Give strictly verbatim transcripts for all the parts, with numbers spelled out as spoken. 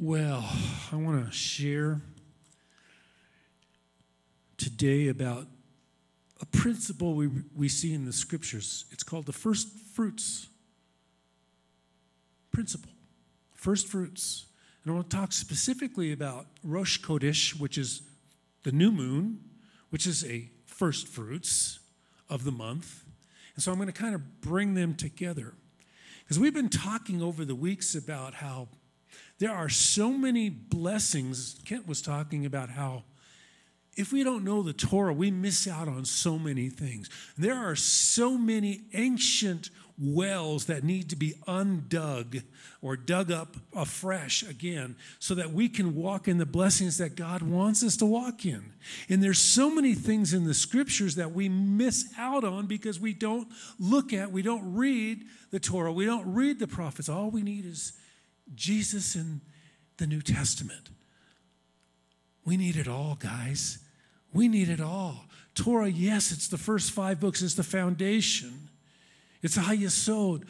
Well, I want to share today about a principle we, we see in the scriptures. It's called the first fruits principle. First fruits. And I want to talk specifically about Rosh Chodesh, which is the new moon, which is a first fruits of the month. And so I'm going to kind of bring them together. Because we've been talking over the weeks about how there are so many blessings. Kent was talking about how if we don't know the Torah, we miss out on so many things. There are so many ancient wells that need to be undug or dug up afresh again so that we can walk in the blessings that God wants us to walk in. And there's so many things in the scriptures that we miss out on because we don't look at, we don't read the Torah, we don't read the prophets. All we need is Jesus in the New Testament. We need it all, guys. We need it all. Torah, yes, it's the first five books. It's the foundation. It's a hayasod.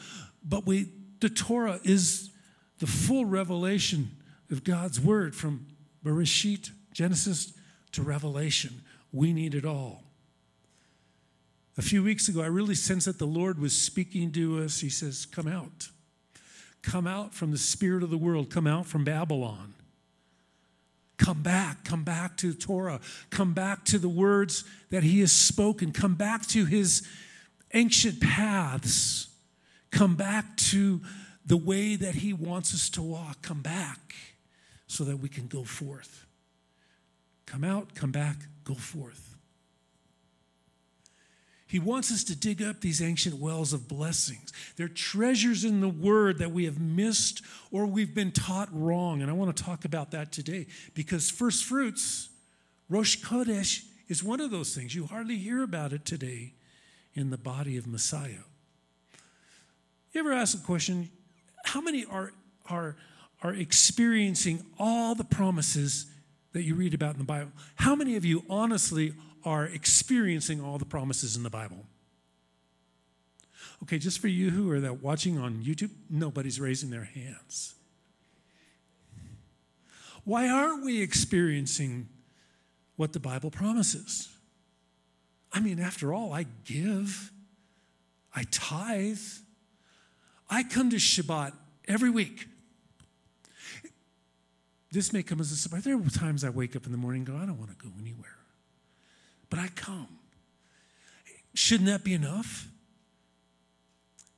But we, the Torah is the full revelation of God's word from Bereshit, Genesis, to Revelation. We need it all. A few weeks ago, I really sensed that the Lord was speaking to us. He says, come out. Come out from the spirit of the world. Come out from Babylon. Come back. Come back to Torah. Come back to the words that he has spoken. Come back to his ancient paths. Come back to the way that he wants us to walk. Come back so that we can go forth. Come out. Come back. Go forth. He wants us to dig up these ancient wells of blessings. They're treasures in the Word that we have missed or we've been taught wrong. And I want to talk about that today because first fruits, Rosh Chodesh, is one of those things. You hardly hear about it today in the body of Messiah. You ever ask the question, how many are, are, are experiencing all the promises that you read about in the Bible? How many of you honestly are experiencing all the promises in the Bible? Okay, just for you who are that watching on YouTube, nobody's raising their hands. Why aren't we experiencing what the Bible promises? I mean, after all, I give, I tithe, I come to Shabbat every week. This may come as a surprise. There are times I wake up in the morning and go, I don't want to go anywhere. But I come. Shouldn't that be enough?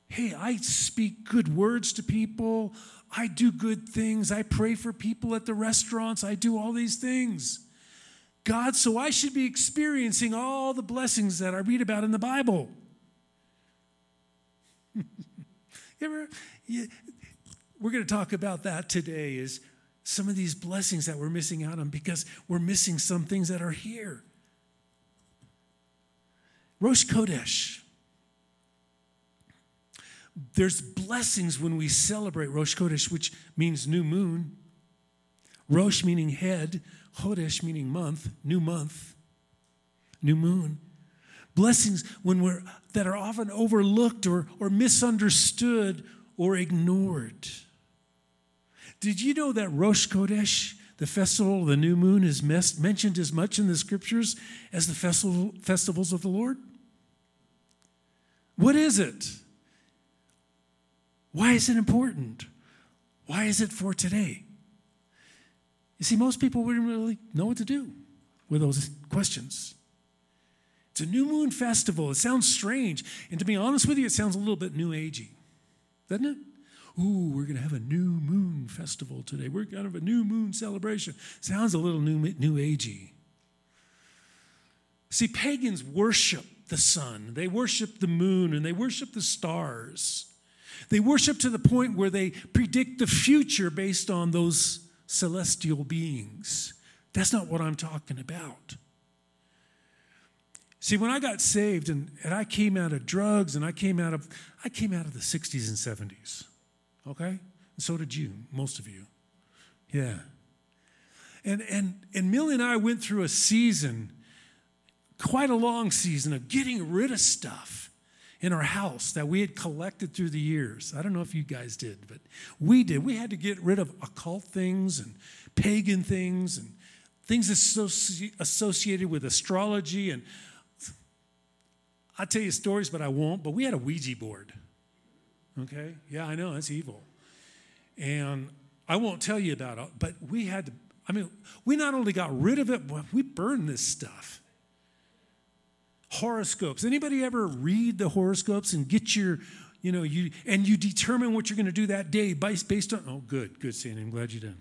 Hey, I speak good words to people. I do good things. I pray for people at the restaurants. I do all these things. God, so I should be experiencing all the blessings that I read about in the Bible. you ever, you, we're going to talk about that today, is some of these blessings that we're missing out on because we're missing some things that are here. Rosh Chodesh. There's blessings when we celebrate Rosh Chodesh, which means new moon. Rosh meaning head, Chodesh meaning month, new month, new moon. Blessings when we're that are often overlooked or, or misunderstood or ignored. Did you know that Rosh Chodesh, the festival of the new moon, is mes- mentioned as much in the scriptures as the festival, festivals of the Lord? What is it? Why is it important? Why is it for today? You see, most people wouldn't really know what to do with those questions. It's a new moon festival. It sounds strange. And to be honest with you, it sounds a little bit new agey, doesn't it? Ooh, we're going to have a new moon festival today. We're going to have a new moon celebration. Sounds a little new, new agey. See, pagans worship the sun. They worship the moon, and they worship the stars. They worship to the point where they predict the future based on those celestial beings. That's not what I'm talking about. See, when I got saved, and, and I came out of drugs, and I came out of I came out of the sixties and seventies. Okay? And so did you, most of you. Yeah. And and and Millie and I went through a season, quite a long season, of getting rid of stuff in our house that we had collected through the years. I don't know if you guys did, but we did. We had to get rid of occult things and pagan things and things associ- associated with astrology. And I'll tell you stories, but I won't. But we had a Ouija board. Okay? Yeah, I know. That's evil. And I won't tell you about it, but we had to, I mean, we not only got rid of it, but we burned this stuff. Horoscopes. Anybody ever read the horoscopes and get your, you know, you and you determine what you're going to do that day based on, oh, good, good, Sandy, I'm glad you did.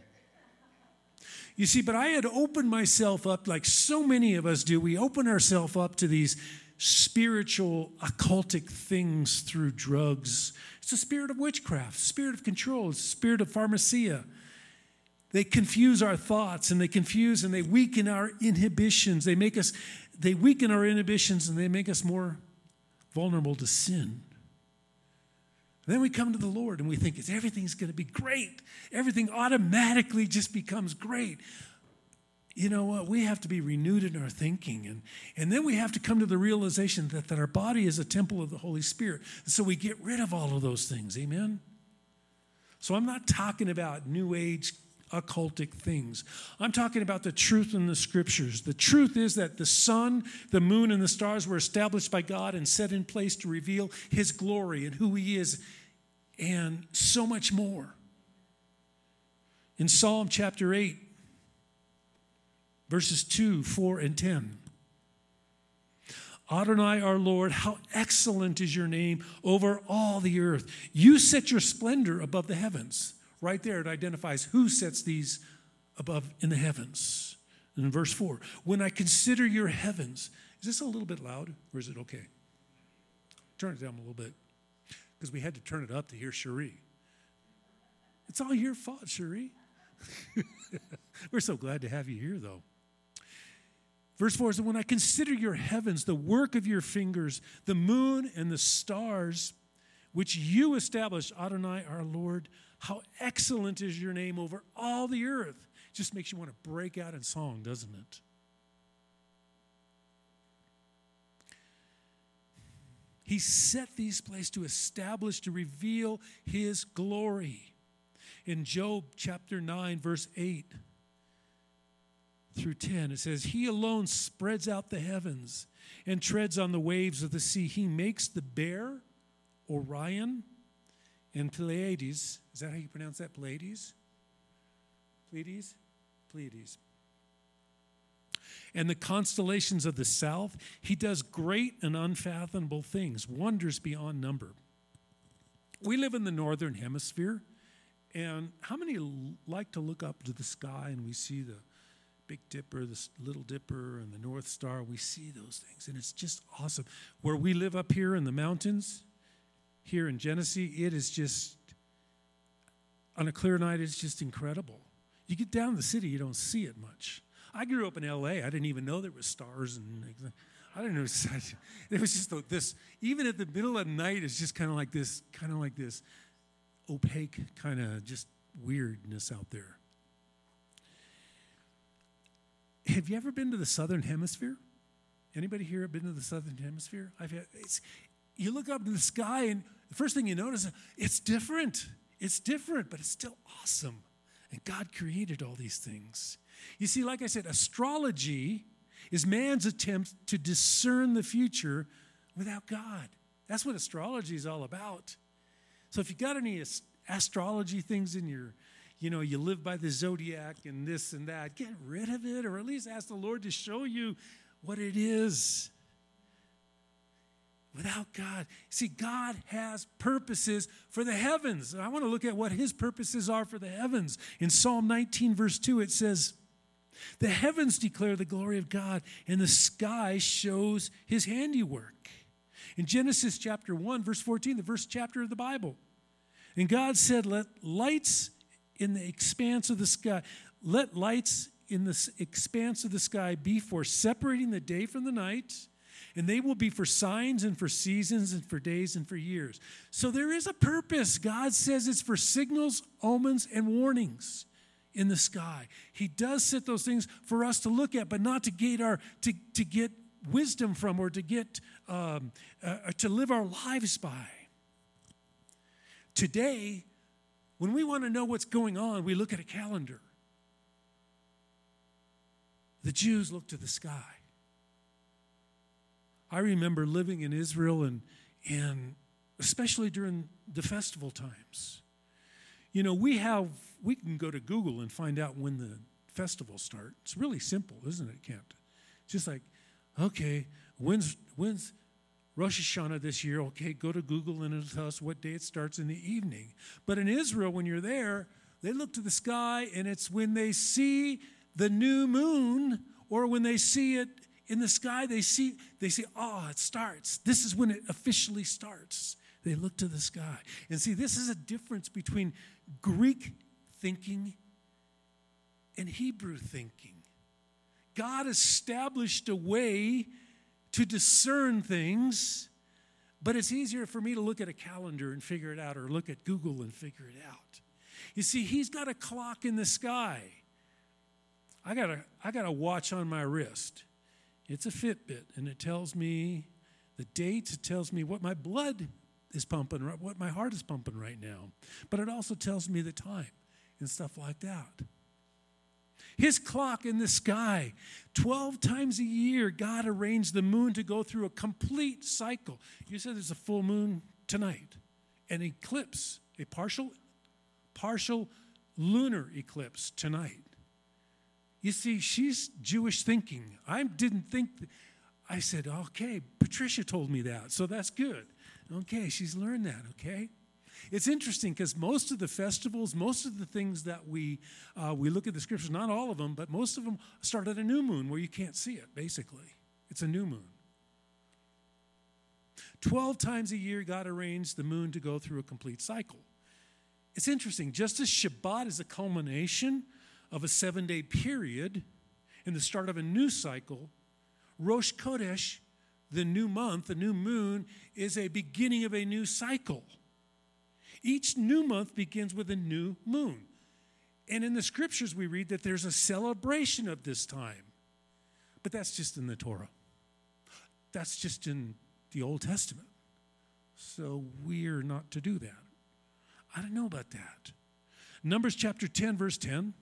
You see, but I had opened myself up, like so many of us do. We open ourselves up to these spiritual, occultic things through drugs. It's a spirit of witchcraft, spirit of control, it's a spirit of pharmacia. They confuse our thoughts, and they confuse and they weaken our inhibitions. They make us, they weaken our inhibitions, and they make us more vulnerable to sin. And then we come to the Lord, and we think everything's going to be great. Everything automatically just becomes great. You know what? We have to be renewed in our thinking. And, and then we have to come to the realization that, that our body is a temple of the Holy Spirit. And so we get rid of all of those things. Amen? So I'm not talking about New Age occultic things. I'm talking about the truth in the Scriptures. The truth is that the sun, the moon, and the stars were established by God and set in place to reveal His glory and who He is and so much more. In Psalm chapter eight, verses two, four, and ten. Adonai, our Lord, how excellent is your name over all the earth. You set your splendor above the heavens. Right there, it identifies who sets these above in the heavens. And in verse four, when I consider your heavens. Is this a little bit loud, or is it okay? Turn it down a little bit, because we had to turn it up to hear Cherie. It's all your fault, Cherie. We're so glad to have you here, though. Verse four is, when I consider your heavens, the work of your fingers, the moon and the stars, which you established, Adonai, our Lord, how excellent is your name over all the earth. Just makes you want to break out in song, doesn't it? He set these places to establish, to reveal His glory. In Job chapter nine, verse eight through ten, it says, He alone spreads out the heavens and treads on the waves of the sea. He makes the bear, Orion, and Pleiades. Is that how you pronounce that? Pleiades? Pleiades? Pleiades. And the constellations of the south. He does great and unfathomable things, wonders beyond number. We live in the northern hemisphere, and how many like to look up to the sky and we see the Big Dipper, the Little Dipper, and the North Star? We see those things, and it's just awesome. Where we live up here in the mountains, here in Genesee, it is just, on a clear night, it's just incredible. You get down the city, you don't see it much. I grew up in L A. I didn't even know there was stars. and I didn't know. It was just this, even at the middle of the night, it's just kind of like this, kind of like this opaque kind of just weirdness out there. Have you ever been to the Southern Hemisphere? Anybody here been to the Southern Hemisphere? I've had, it's, you look up in the sky, and the first thing you notice, it's different. It's different, but it's still awesome. And God created all these things. You see, like I said, astrology is man's attempt to discern the future without God. That's what astrology is all about. So if you got any astrology things in your, you know, you live by the zodiac and this and that, get rid of it, or at least ask the Lord to show you what it is. Without God. See, God has purposes for the heavens. And I want to look at what His purposes are for the heavens. In Psalm nineteen, verse two, it says, the heavens declare the glory of God, and the sky shows His handiwork. In Genesis chapter one, verse fourteen, the first chapter of the Bible. And God said, let lights in the expanse of the sky, let lights in the expanse of the sky be for separating the day from the night, and they will be for signs and for seasons and for days and for years. So there is a purpose. God says it's for signals, omens, and warnings in the sky. He does set those things for us to look at, but not to, gate our, to, to get wisdom from or to get um, uh, to live our lives by. Today, when we want to know what's going on, we look at a calendar. The Jews look to the sky. I remember living in Israel and and especially during the festival times. You know, we have we can go to Google and find out when the festival starts. It's really simple, isn't it, Captain? It's just like, okay, when's when's Rosh Hashanah this year? Okay, go to Google and it'll tell us what day it starts in the evening. But in Israel, when you're there, they look to the sky, and it's when they see the new moon, or when they see it in the sky, they see, they see, oh, it starts. This is when it officially starts. They look to the sky. And see, this is a difference between Greek thinking and Hebrew thinking. God established a way to discern things, but it's easier for me to look at a calendar and figure it out, or look at Google and figure it out. You see, he's got a clock in the sky. I got a I got a watch on my wrist. It's a Fitbit, and it tells me the date. It tells me what my blood is pumping, what my heart is pumping right now. But it also tells me the time and stuff like that. His clock in the sky, twelve times a year, God arranged the moon to go through a complete cycle. You said there's a full moon tonight, an eclipse, a partial, partial lunar eclipse tonight. You see, she's Jewish thinking. I didn't think, th- I said, okay, Patricia told me that, so that's good. Okay, she's learned that, okay? It's interesting because most of the festivals, most of the things that we uh, we look at the scriptures, not all of them, but most of them start at a new moon where you can't see it, basically. It's a new moon. Twelve times a year, God arranged the moon to go through a complete cycle. It's interesting. Just as Shabbat is a culmination of a seven-day period and the start of a new cycle, Rosh Chodesh, the new month, the new moon, is a beginning of a new cycle. Each new month begins with a new moon. And in the scriptures we read that there's a celebration of this time. But that's just in the Torah. That's just in the Old Testament. So we're not to do that. I don't know about that. Numbers chapter ten, verse ten.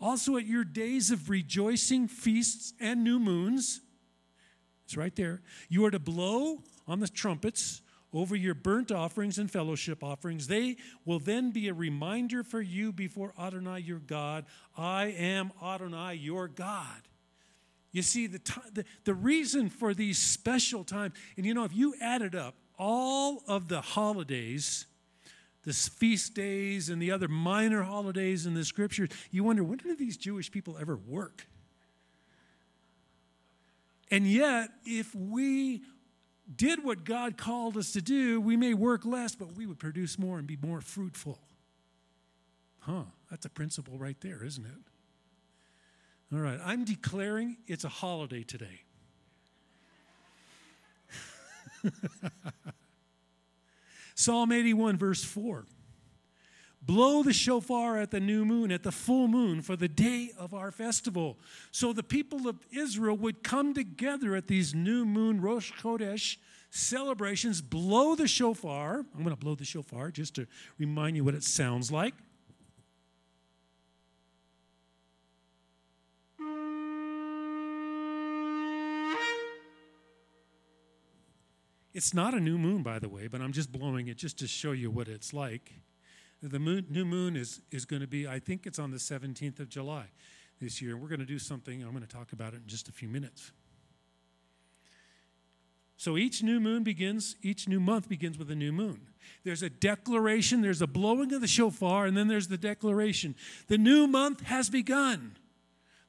Also at your days of rejoicing, feasts, and new moons, it's right there, you are to blow on the trumpets over your burnt offerings and fellowship offerings. They will then be a reminder for you before Adonai your God. I am Adonai your God. You see, the, t- the, the reason for these special times, and you know, if you added up all of the holidays, the feast days and the other minor holidays in the scriptures, you wonder, when did these Jewish people ever work? And yet, if we did what God called us to do, we may work less, but we would produce more and be more fruitful. Huh, that's a principle right there, isn't it? All right, I'm declaring it's a holiday today. Psalm eighty-one, verse four. Blow the shofar at the new moon, at the full moon, for the day of our festival. So the people of Israel would come together at these new moon Rosh Chodesh celebrations, blow the shofar. I'm going to blow the shofar just to remind you what it sounds like. It's not a new moon, by the way, but I'm just blowing it just to show you what it's like. The moon, new moon is, is going to be, I think it's on the seventeenth of July this year. We're going to do something, I'm going to talk about it in just a few minutes. So each new moon begins, each new month begins with a new moon. There's a declaration, there's a blowing of the shofar, and then there's the declaration. The new month has begun.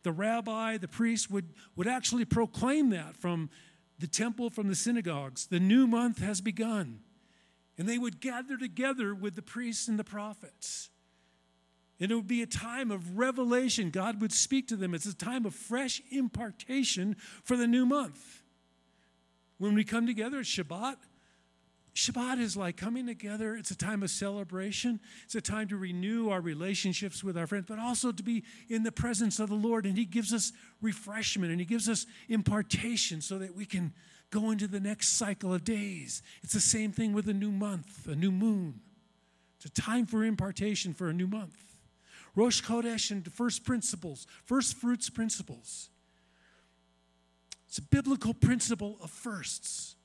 The rabbi, the priest would, would actually proclaim that from the temple, from the synagogues. The new month has begun. And they would gather together with the priests and the prophets. And it would be a time of revelation. God would speak to them. It's a time of fresh impartation for the new month. When we come together at Shabbat, Shabbat is like coming together. It's a time of celebration. It's a time to renew our relationships with our friends, but also to be in the presence of the Lord. And he gives us refreshment and he gives us impartation so that we can go into the next cycle of days. It's the same thing with a new month, a new moon. It's a time for impartation for a new month. Rosh Chodesh and first principles, first fruits principles. It's a biblical principle of firsts.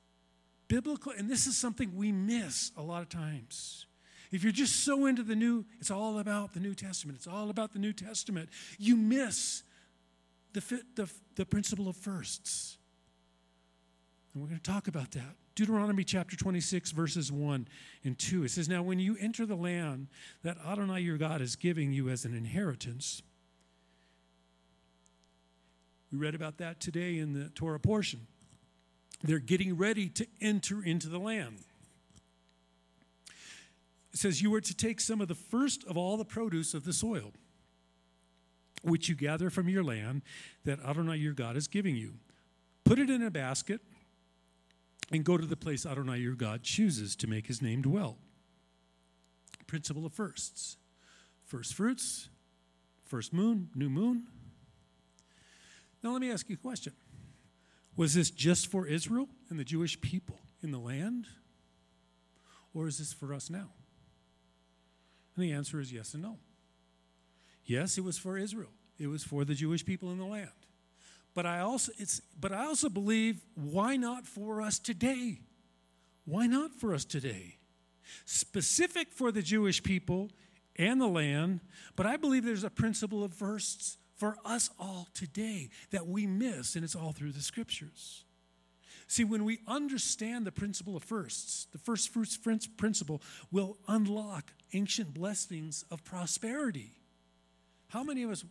Biblical, and this is something we miss a lot of times. If you're just so into the new, it's all about the New Testament. It's all about the New Testament. You miss the fit, the, the principle of firsts. And we're going to talk about that. Deuteronomy chapter twenty-six, verses one and two. It says, now when you enter the land that Adonai your God is giving you as an inheritance, we read about that today in the Torah portion. They're getting ready to enter into the land. It says, you are to take some of the first of all the produce of the soil, which you gather from your land that Adonai your God is giving you. Put it in a basket and go to the place Adonai your God chooses to make his name dwell. Principle of firsts. First fruits, first moon, new moon. Now let me ask you a question. Was this just for Israel and the Jewish people in the land? Or is this for us now? And the answer is yes and no. Yes, it was for Israel. It was for the Jewish people in the land. But I also it's but I also believe, why not for us today? Why not for us today? Specific for the Jewish people and the land, but I believe there's a principle of firsts for us all today that we miss, and it's all through the scriptures. See, when we understand the principle of firsts, the first fruits principle will unlock ancient blessings of prosperity. How many of us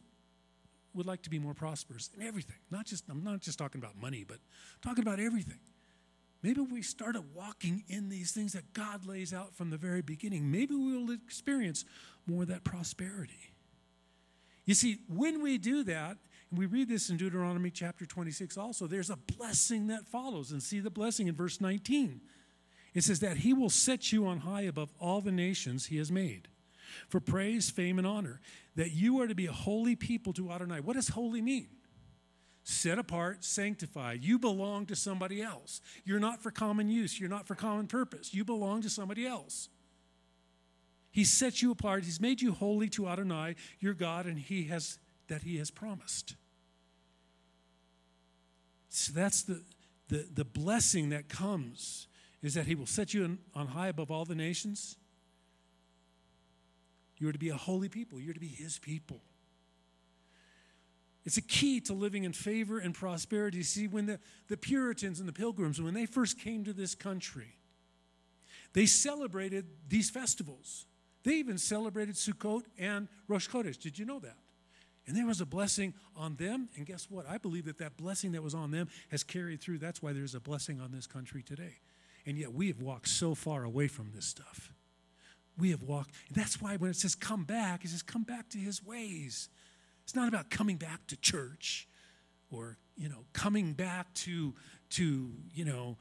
would like to be more prosperous in everything? Not just, I'm not just talking about money, but talking about everything. Maybe we started walking in these things that God lays out from the very beginning. Maybe we will experience more of that prosperity. You see, when we do that, and we read this in Deuteronomy chapter twenty-six also, there's a blessing that follows. And see the blessing in verse nineteen. It says that he will set you on high above all the nations he has made for praise, fame, and honor, that you are to be a holy people to Adonai. What does holy mean? Set apart, sanctified. You belong to somebody else. You're not for common use. You're not for common purpose. You belong to somebody else. He set you apart. He's made you holy to Adonai, your God, and he has that he has promised. So that's the, the, the blessing that comes, is that he will set you on high above all the nations. You are to be a holy people. You're to be his people. It's a key to living in favor and prosperity. See, when the, the Puritans and the Pilgrims, when they first came to this country, they celebrated these festivals. They even celebrated Sukkot and Rosh Chodesh. Did you know that? And there was a blessing on them. And guess what? I believe that that blessing that was on them has carried through. That's why there's a blessing on this country today. And yet we have walked so far away from this stuff. We have walked. That's why when it says come back, it says come back to his ways. It's not about coming back to church or, you know, coming back to, to you know,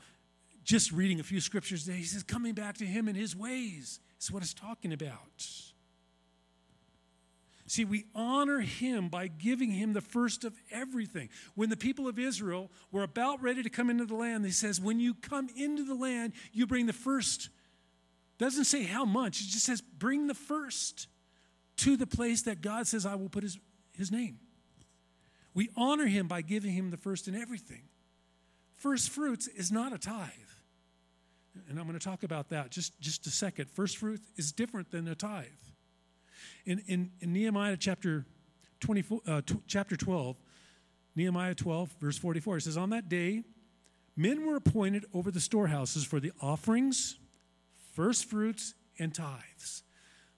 just reading a few scriptures today. He says coming back to him and his ways is what it's talking about. See, we honor him by giving him the first of everything. When the people of Israel were about ready to come into the land, he says, when you come into the land, you bring the first. Doesn't say how much. It just says bring the first to the place that God says, I will put his, his name. We honor him by giving him the first in everything. First fruits is not a tithe. And I'm going to talk about that just, just a second. First fruit is different than a tithe. In, in, in Nehemiah chapter twenty-four, uh, t- chapter twelve, Nehemiah twelve, verse forty-four, it says, on that day, men were appointed over the storehouses for the offerings, first fruits, and tithes.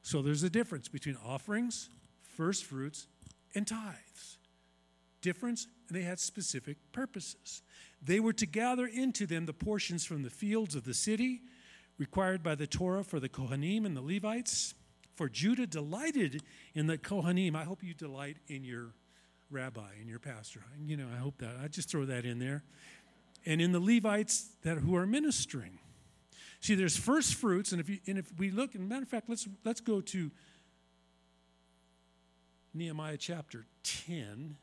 So there's a difference between offerings, first fruits, and tithes. Difference, and they had specific purposes. They were to gather into them the portions from the fields of the city required by the Torah for the Kohanim and the Levites. For Judah delighted in the Kohanim. I hope you delight in your rabbi, in your pastor. You know, I hope that. I just throw that in there. And in the Levites that who are ministering. See, there's first fruits, and if you, and if we look, and matter of fact, let's let's go to Nehemiah chapter ten,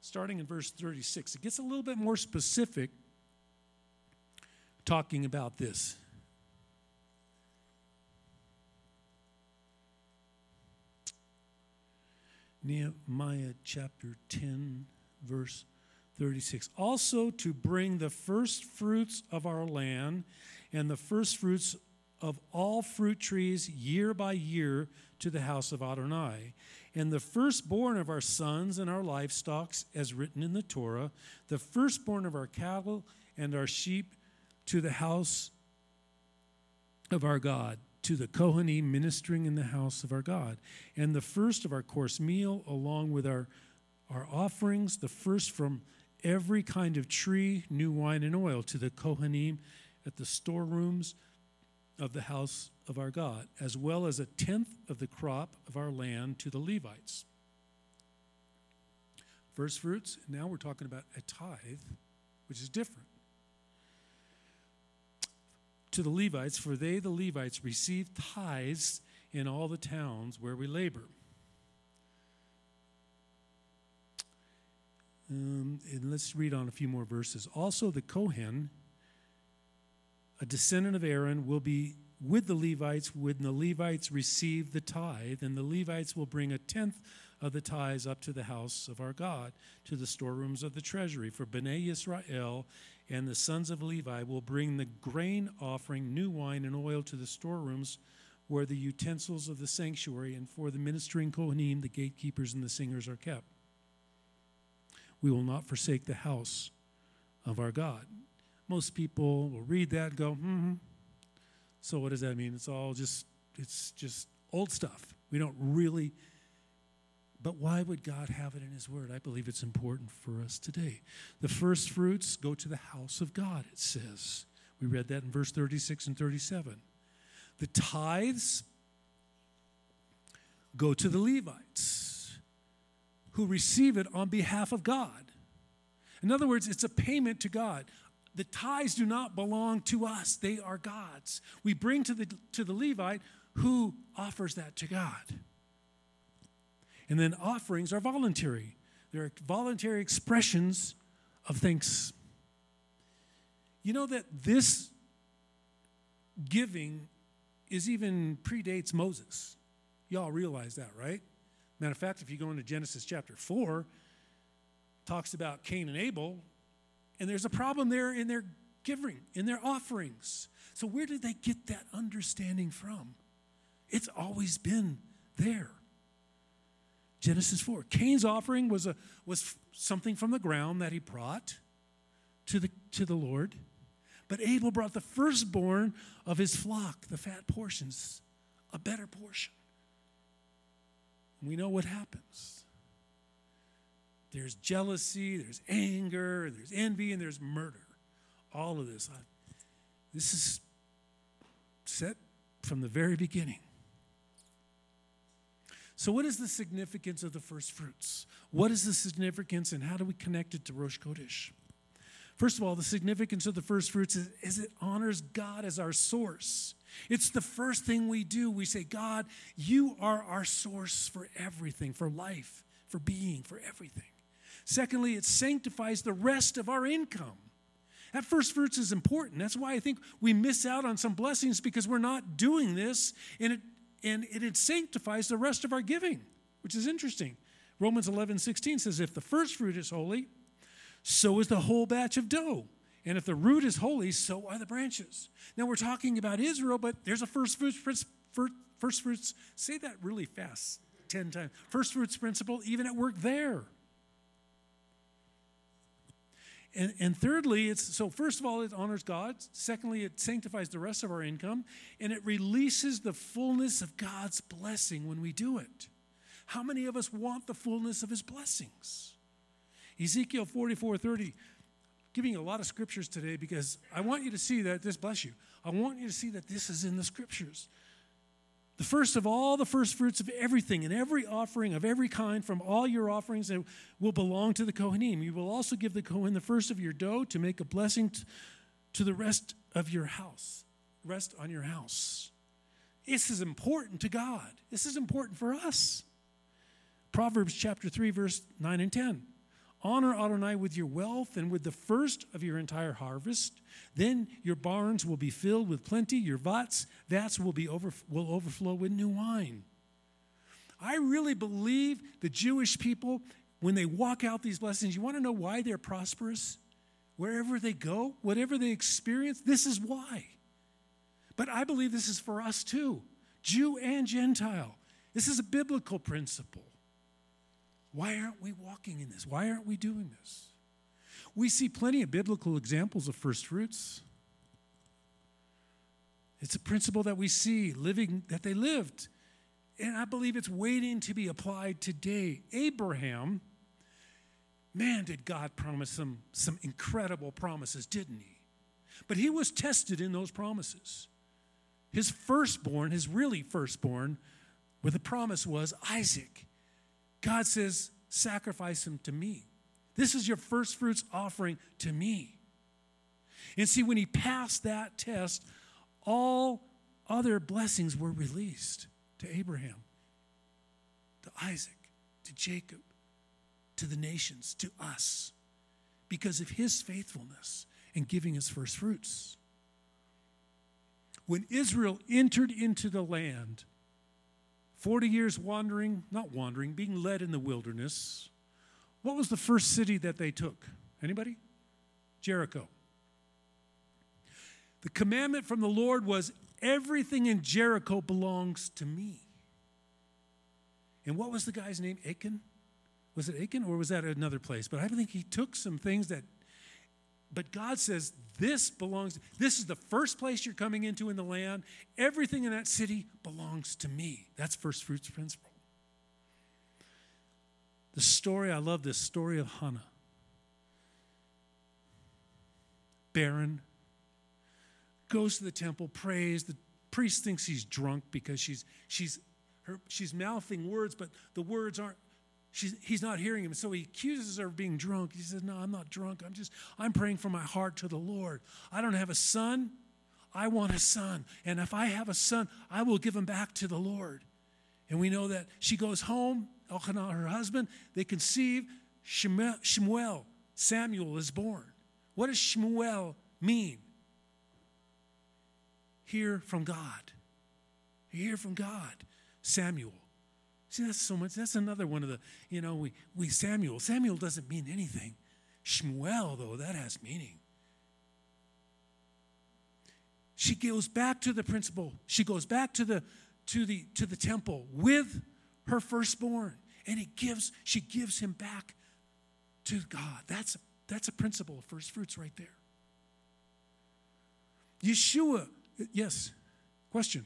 starting in verse thirty-six. It gets a little bit more specific, talking about this. Nehemiah chapter ten, verse thirty-six. Also to bring the first fruits of our land and the first fruits of all fruit trees year by year to the house of Adonai, and the firstborn of our sons and our livestock, as written in the Torah, the firstborn of our cattle and our sheep to the house of our God, to the Kohanim ministering in the house of our God, and the first of our course meal, along with our, our offerings, the first from every kind of tree, new wine and oil, to the Kohanim at the storerooms of the house of our God, as well as a tenth of the crop of our land to the Levites. First fruits, now we're talking about a tithe, which is different. To the Levites, for they, the Levites, receive tithes in all the towns where we labor. Um, and let's read on a few more verses. Also the Kohen, a descendant of Aaron, will be with the Levites when the Levites receive the tithe, and the Levites will bring a tenth of the tithes up to the house of our God, to the storerooms of the treasury. For B'nai Yisrael and the sons of Levi will bring the grain offering, new wine and oil, to the storerooms where the utensils of the sanctuary and for the ministering Kohanim, the gatekeepers and the singers, are kept. We will not forsake the house of our God. Most people will read that and go, mm-hmm. So what does that mean? It's all just, it's just old stuff. We don't really, but why would God have it in his word? I believe it's important for us today. The first fruits go to the house of God, it says. We read that in verse thirty-six and thirty-seven. The tithes go to the Levites, who receive it on behalf of God. In other words, it's a payment to God. The tithes do not belong to us. They are God's. We bring to the to the Levite who offers that to God. And then offerings are voluntary. They're voluntary expressions of thanks. You know that this giving is even predates Moses. Y'all realize that, right? Matter of fact, if you go into Genesis chapter four, it talks about Cain and Abel. And there's a problem there in their giving, in their offerings. So where did they get that understanding from? It's always been there. Genesis four. Cain's offering was a was something from the ground that he brought to the to the Lord. But Abel brought the firstborn of his flock, the fat portions, a better portion. We know what happens. There's jealousy, there's anger, there's envy, and there's murder. All of this. I, this is set from the very beginning. So what is the significance of the first fruits? What is the significance, and how do we connect it to Rosh Chodesh? First of all, the significance of the first fruits is, is it honors God as our source. It's the first thing we do. We say, God, you are our source for everything, for life, for being, for everything. Secondly, it sanctifies the rest of our income. That first fruits is important. That's why I think we miss out on some blessings, because we're not doing this, and it and it, it sanctifies the rest of our giving, which is interesting. Romans eleven sixteen says, if the first fruit is holy, so is the whole batch of dough. And if the root is holy, so are the branches. Now we're talking about Israel, but there's a first fruits, first, first fruits. Say that really fast, ten times. First fruits principle, even at work there. And, and thirdly, it's so first of all, it honors God. Secondly, it sanctifies the rest of our income. And it releases the fullness of God's blessing when we do it. How many of us want the fullness of his blessings? Ezekiel forty-four thirty. Giving you a lot of scriptures today because I want you to see that this, bless you, I want you to see that this is in the scriptures. The first of all, the first fruits of everything and every offering of every kind from all your offerings will belong to the Kohanim. You will also give the Kohen the first of your dough to make a blessing t- to the rest of your house, rest on your house. This is important to God. This is important for us. Proverbs chapter three, verse nine and ten. Honor Adonai with your wealth and with the first of your entire harvest. Then your barns will be filled with plenty. Your vats, vats will be over, will overflow with new wine. I really believe the Jewish people, when they walk out these blessings, you want to know why they're prosperous? Wherever they go, whatever they experience, this is why. But I believe this is for us too, Jew and Gentile. This is a biblical principle. Why aren't we walking in this? Why aren't we doing this? We see plenty of biblical examples of first fruits. It's a principle that we see living, that they lived. And I believe it's waiting to be applied today. Abraham, man, did God promise him some incredible promises, didn't he? But he was tested in those promises. His firstborn, his really firstborn, where the promise was Isaac. God says, sacrifice him to me. This is your first fruits offering to me. And see, when he passed that test, all other blessings were released to Abraham, to Isaac, to Jacob, to the nations, to us, because of his faithfulness and giving his first fruits. When Israel entered into the land, Forty years wandering, not wandering, being led in the wilderness. What was the first city that they took? Anybody? Jericho. The commandment from the Lord was, everything in Jericho belongs to me. And what was the guy's name? Achan? Was it Achan or was that another place? But I think he took some things that, but God says, this belongs, this is the first place you're coming into in the land. Everything in that city belongs to me. That's first fruits principle. The story, I love this story of Hannah. Barren, goes to the temple, prays. The priest thinks he's drunk because she's she's her, she's mouthing words, but the words aren't. She's, he's not hearing him, so he accuses her of being drunk. He says, no, I'm not drunk. I'm just, I'm praying from my heart to the Lord. I don't have a son. I want a son. And if I have a son, I will give him back to the Lord. And we know that she goes home, Elkanah, her husband, they conceive. Shemuel, Samuel is born. What does Shemuel mean? Hear from God. Hear from God, Samuel. See, that's so much. That's another one of the, you know, we, we Samuel. Samuel doesn't mean anything. Shemuel, though, that has meaning. She goes back to the principle. She goes back to the to the to the temple with her firstborn, and he gives. She gives him back to God. That's that's a principle of first fruits right there. Yeshua, yes, question.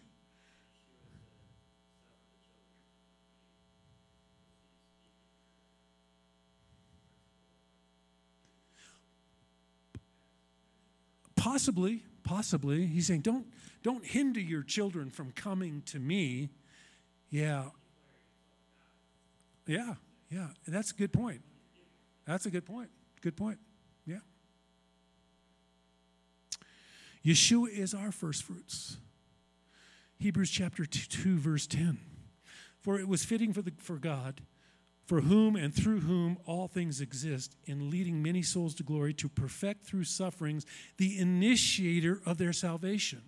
Possibly, possibly. He's saying, don't, don't hinder your children from coming to me. Yeah. Yeah, yeah. That's a good point. That's a good point. Good point. Yeah. Yeshua is our first fruits. Hebrews chapter two, verse ten. For it was fitting for the for God, for whom and through whom all things exist, in leading many souls to glory, to perfect through sufferings the initiator of their salvation.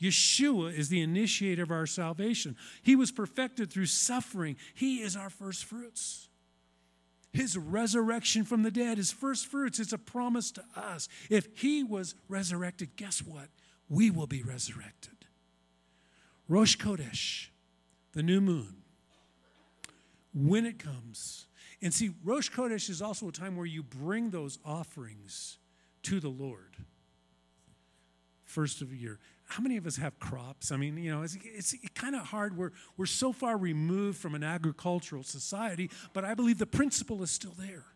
Yeshua is the initiator of our salvation. He was perfected through suffering. He is our first fruits. His resurrection from the dead, his first fruits, it's a promise to us. If he was resurrected, guess what? We will be resurrected. Rosh Chodesh, the new moon. When it comes. And see, Rosh Chodesh is also a time where you bring those offerings to the Lord. First of the year. How many of us have crops? I mean, you know, it's, it's kind of hard. We're, we're so far removed from an agricultural society, but I believe the principle is still there.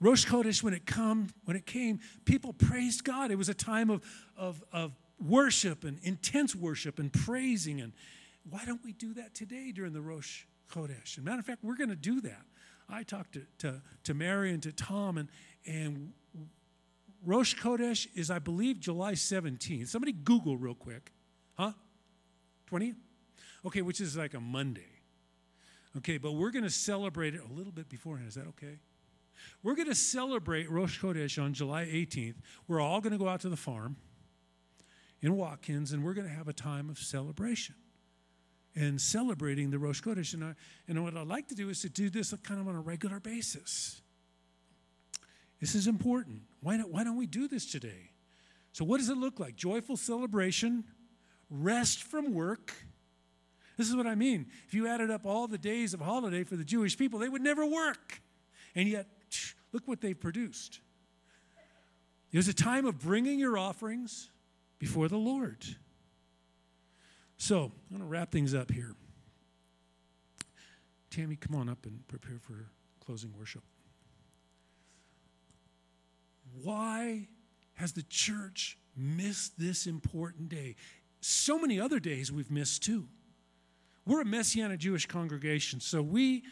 Rosh Chodesh, when it, come, when it came, people praised God. It was a time of, of, of worship and intense worship and praising and why don't we do that today during the Rosh Chodesh? As a matter of fact, we're going to do that. I talked to, to, to Mary and to Tom, and, and Rosh Chodesh is, I believe, July seventeenth. Somebody Google real quick. Huh? twentieth? Okay, which is like a Monday. Okay, but we're going to celebrate it a little bit beforehand. Is that okay? We're going to celebrate Rosh Chodesh on July eighteenth. We're all going to go out to the farm in Watkins, and we're going to have a time of celebration and celebrating the Rosh Chodesh. And, I, and what I'd like to do is to do this kind of on a regular basis. This is important. Why don't, why don't we do this today? So what does it look like? Joyful celebration, rest from work. This is what I mean. If you added up all the days of holiday for the Jewish people, they would never work. And yet, look what they've produced. There's a time of bringing your offerings before the Lord. So, I'm going to wrap things up here. Tammy, come on up and prepare for closing worship. Why has the church missed this important day? So many other days we've missed too. We're a Messianic Jewish congregation, so we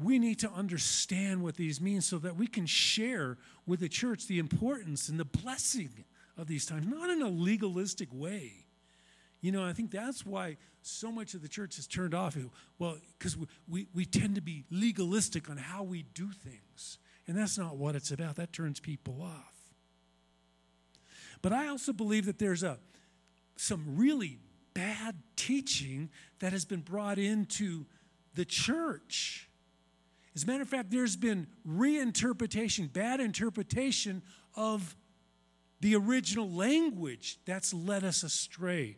we need to understand what these mean so that we can share with the church the importance and the blessing of these times, not in a legalistic way. You know, I think that's why so much of the church is turned off. Well, because we, we, we tend to be legalistic on how we do things, and that's not what it's about. That turns people off. But I also believe that there's a some really bad teaching that has been brought into the church. As a matter of fact, there's been reinterpretation, bad interpretation of the original language that's led us astray.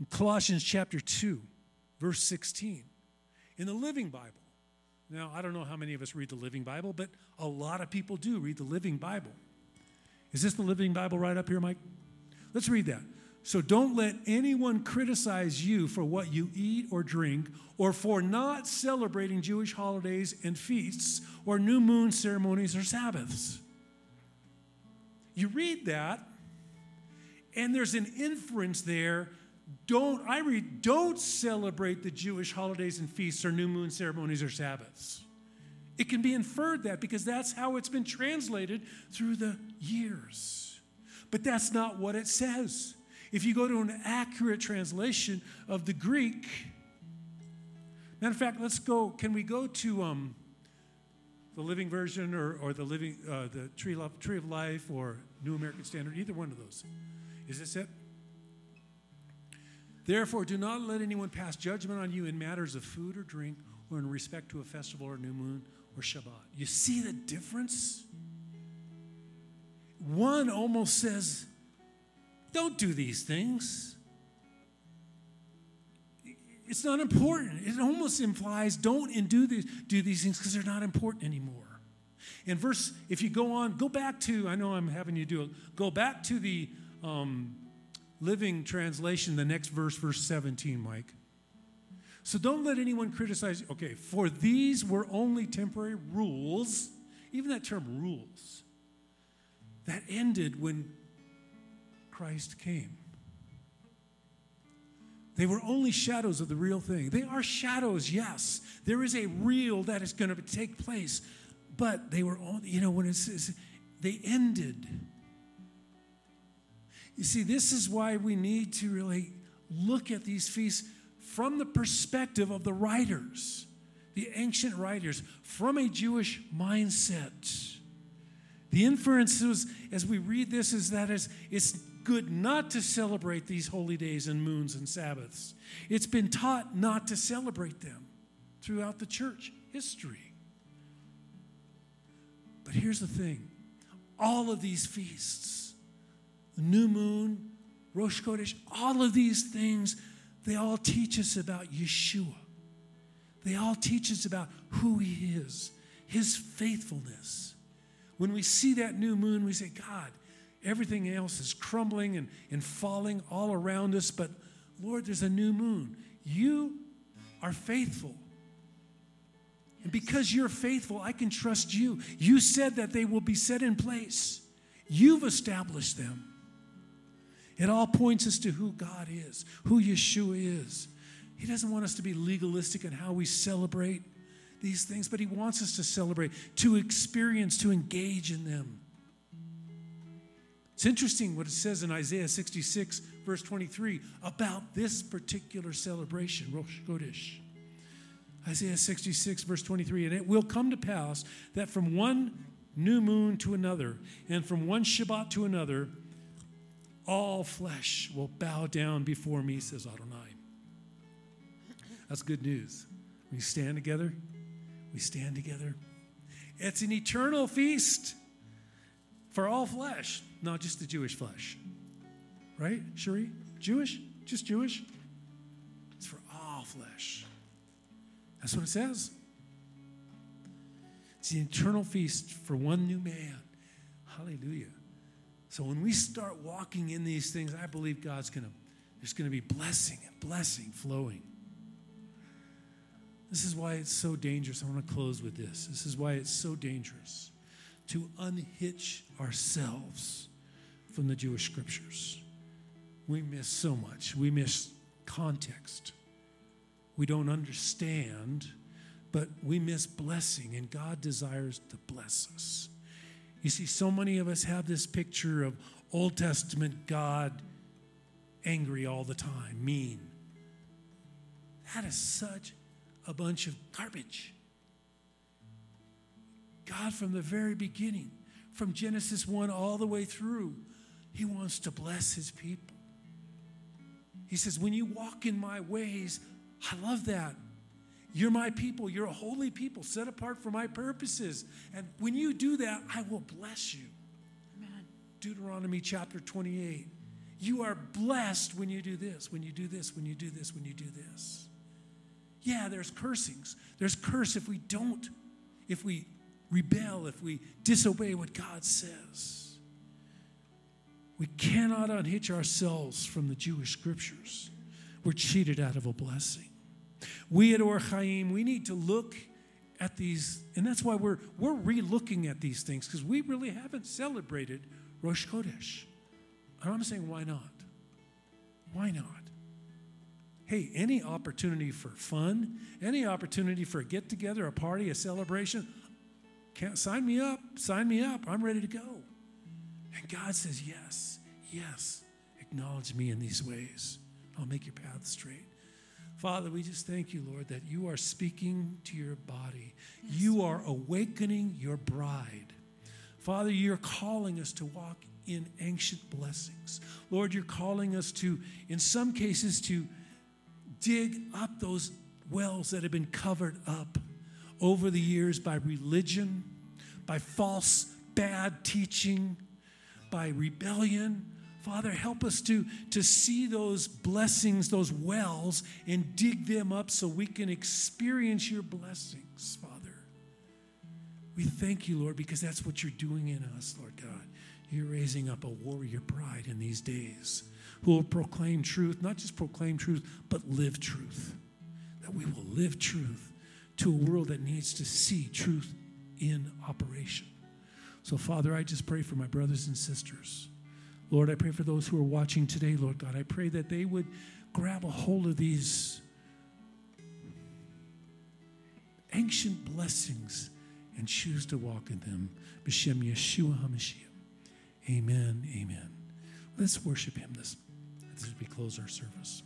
In Colossians chapter two, verse sixteen, in the Living Bible. Now, I don't know how many of us read the Living Bible, but a lot of people do read the Living Bible. Is this the Living Bible right up here, Mike? Let's read that. So don't let anyone criticize you for what you eat or drink, or for not celebrating Jewish holidays and feasts, or new moon ceremonies or Sabbaths. You read that, and there's an inference there. Don't, I read, don't celebrate the Jewish holidays and feasts or new moon ceremonies or Sabbaths. It can be inferred that because that's how it's been translated through the years. But that's not what it says. If you go to an accurate translation of the Greek, matter of fact, let's go, can we go to um, the Living Version or, or the living uh, the Tree of, Tree of Life or New American Standard, either one of those. Is this it? Therefore, do not let anyone pass judgment on you in matters of food or drink or in respect to a festival or new moon or Shabbat. You see the difference? One almost says, don't do these things. It's not important. It almost implies don't and do these, do these things because they're not important anymore. And verse, if you go on, go back to, I know I'm having you do it, go back to the um, Living Translation, the next verse, verse seventeen, Mike. So don't let anyone criticize you. Okay, for these were only temporary rules, even that term rules, that ended when Christ came. They were only shadows of the real thing. They are shadows, yes. There is a real that is going to take place, but they were only, you know, when it says they ended. You see, this is why we need to really look at these feasts from the perspective of the writers, the ancient writers, from a Jewish mindset. The inference is, as we read this is that it's, it's good not to celebrate these holy days and moons and Sabbaths. It's been taught not to celebrate them throughout the church history. But here's the thing. All of these feasts, the new moon, Rosh Chodesh, all of these things, they all teach us about Yeshua. They all teach us about who he is, his faithfulness. When we see that new moon, we say, God, everything else is crumbling and, and falling all around us, but Lord, there's a new moon. You are faithful. And because you're faithful, I can trust you. You said that they will be set in place. You've established them. It all points us to who God is, who Yeshua is. He doesn't want us to be legalistic in how we celebrate these things, but he wants us to celebrate, to experience, to engage in them. It's interesting what it says in Isaiah sixty-six, verse twenty-three, about this particular celebration, Rosh Chodesh. Isaiah sixty-six, verse twenty-three, and it will come to pass that from one new moon to another, and from one Shabbat to another, all flesh will bow down before me, says Adonai. That's good news. We stand together. We stand together. It's an eternal feast for all flesh, not just the Jewish flesh. Right, Cherie? Jewish? Just Jewish? It's for all flesh. That's what it says. It's an eternal feast for one new man. Hallelujah. So when we start walking in these things, I believe God's going to, there's going to be blessing and blessing flowing. This is why it's so dangerous. I want to close with this. This is why it's so dangerous to unhitch ourselves from the Jewish scriptures. We miss so much. We miss context. We don't understand, but we miss blessing, and God desires to bless us. You see, so many of us have this picture of Old Testament God angry all the time, mean. That is such a bunch of garbage. God, from the very beginning, from Genesis one all the way through, he wants to bless his people. He says, when you walk in my ways, I love that. You're my people. You're a holy people set apart for my purposes. And when you do that, I will bless you. Amen. Deuteronomy chapter twenty-eight. You are blessed when you do this, when you do this, when you do this, when you do this. Yeah, there's cursings. There's curse if we don't, if we rebel, if we disobey what God says. We cannot unhitch ourselves from the Jewish scriptures. We're cheated out of a blessing. We at Or Chaim, we need to look at these, and that's why we're we're re-looking at these things, because we really haven't celebrated Rosh Chodesh. And I'm saying, why not? Why not? Hey, any opportunity for fun, any opportunity for a get-together, a party, a celebration, can't, sign me up, sign me up. I'm ready to go. And God says, yes, yes, acknowledge me in these ways. I'll make your path straight. Father, we just thank you, Lord, that you are speaking to your body. Yes. You are awakening your bride. Father, you're calling us to walk in ancient blessings. Lord, you're calling us to, in some cases, to dig up those wells that have been covered up over the years by religion, by false, bad teaching, by rebellion. Father, help us to, to see those blessings, those wells, and dig them up so we can experience your blessings, Father. We thank you, Lord, because that's what you're doing in us, Lord God. You're raising up a warrior bride in these days who will proclaim truth, not just proclaim truth, but live truth. That we will live truth to a world that needs to see truth in operation. So, Father, I just pray for my brothers and sisters. Lord, I pray for those who are watching today, Lord God. I pray that they would grab a hold of these ancient blessings and choose to walk in them. B'shem Yeshua HaMashiach. Amen, amen. Let's worship him this, as we close our service.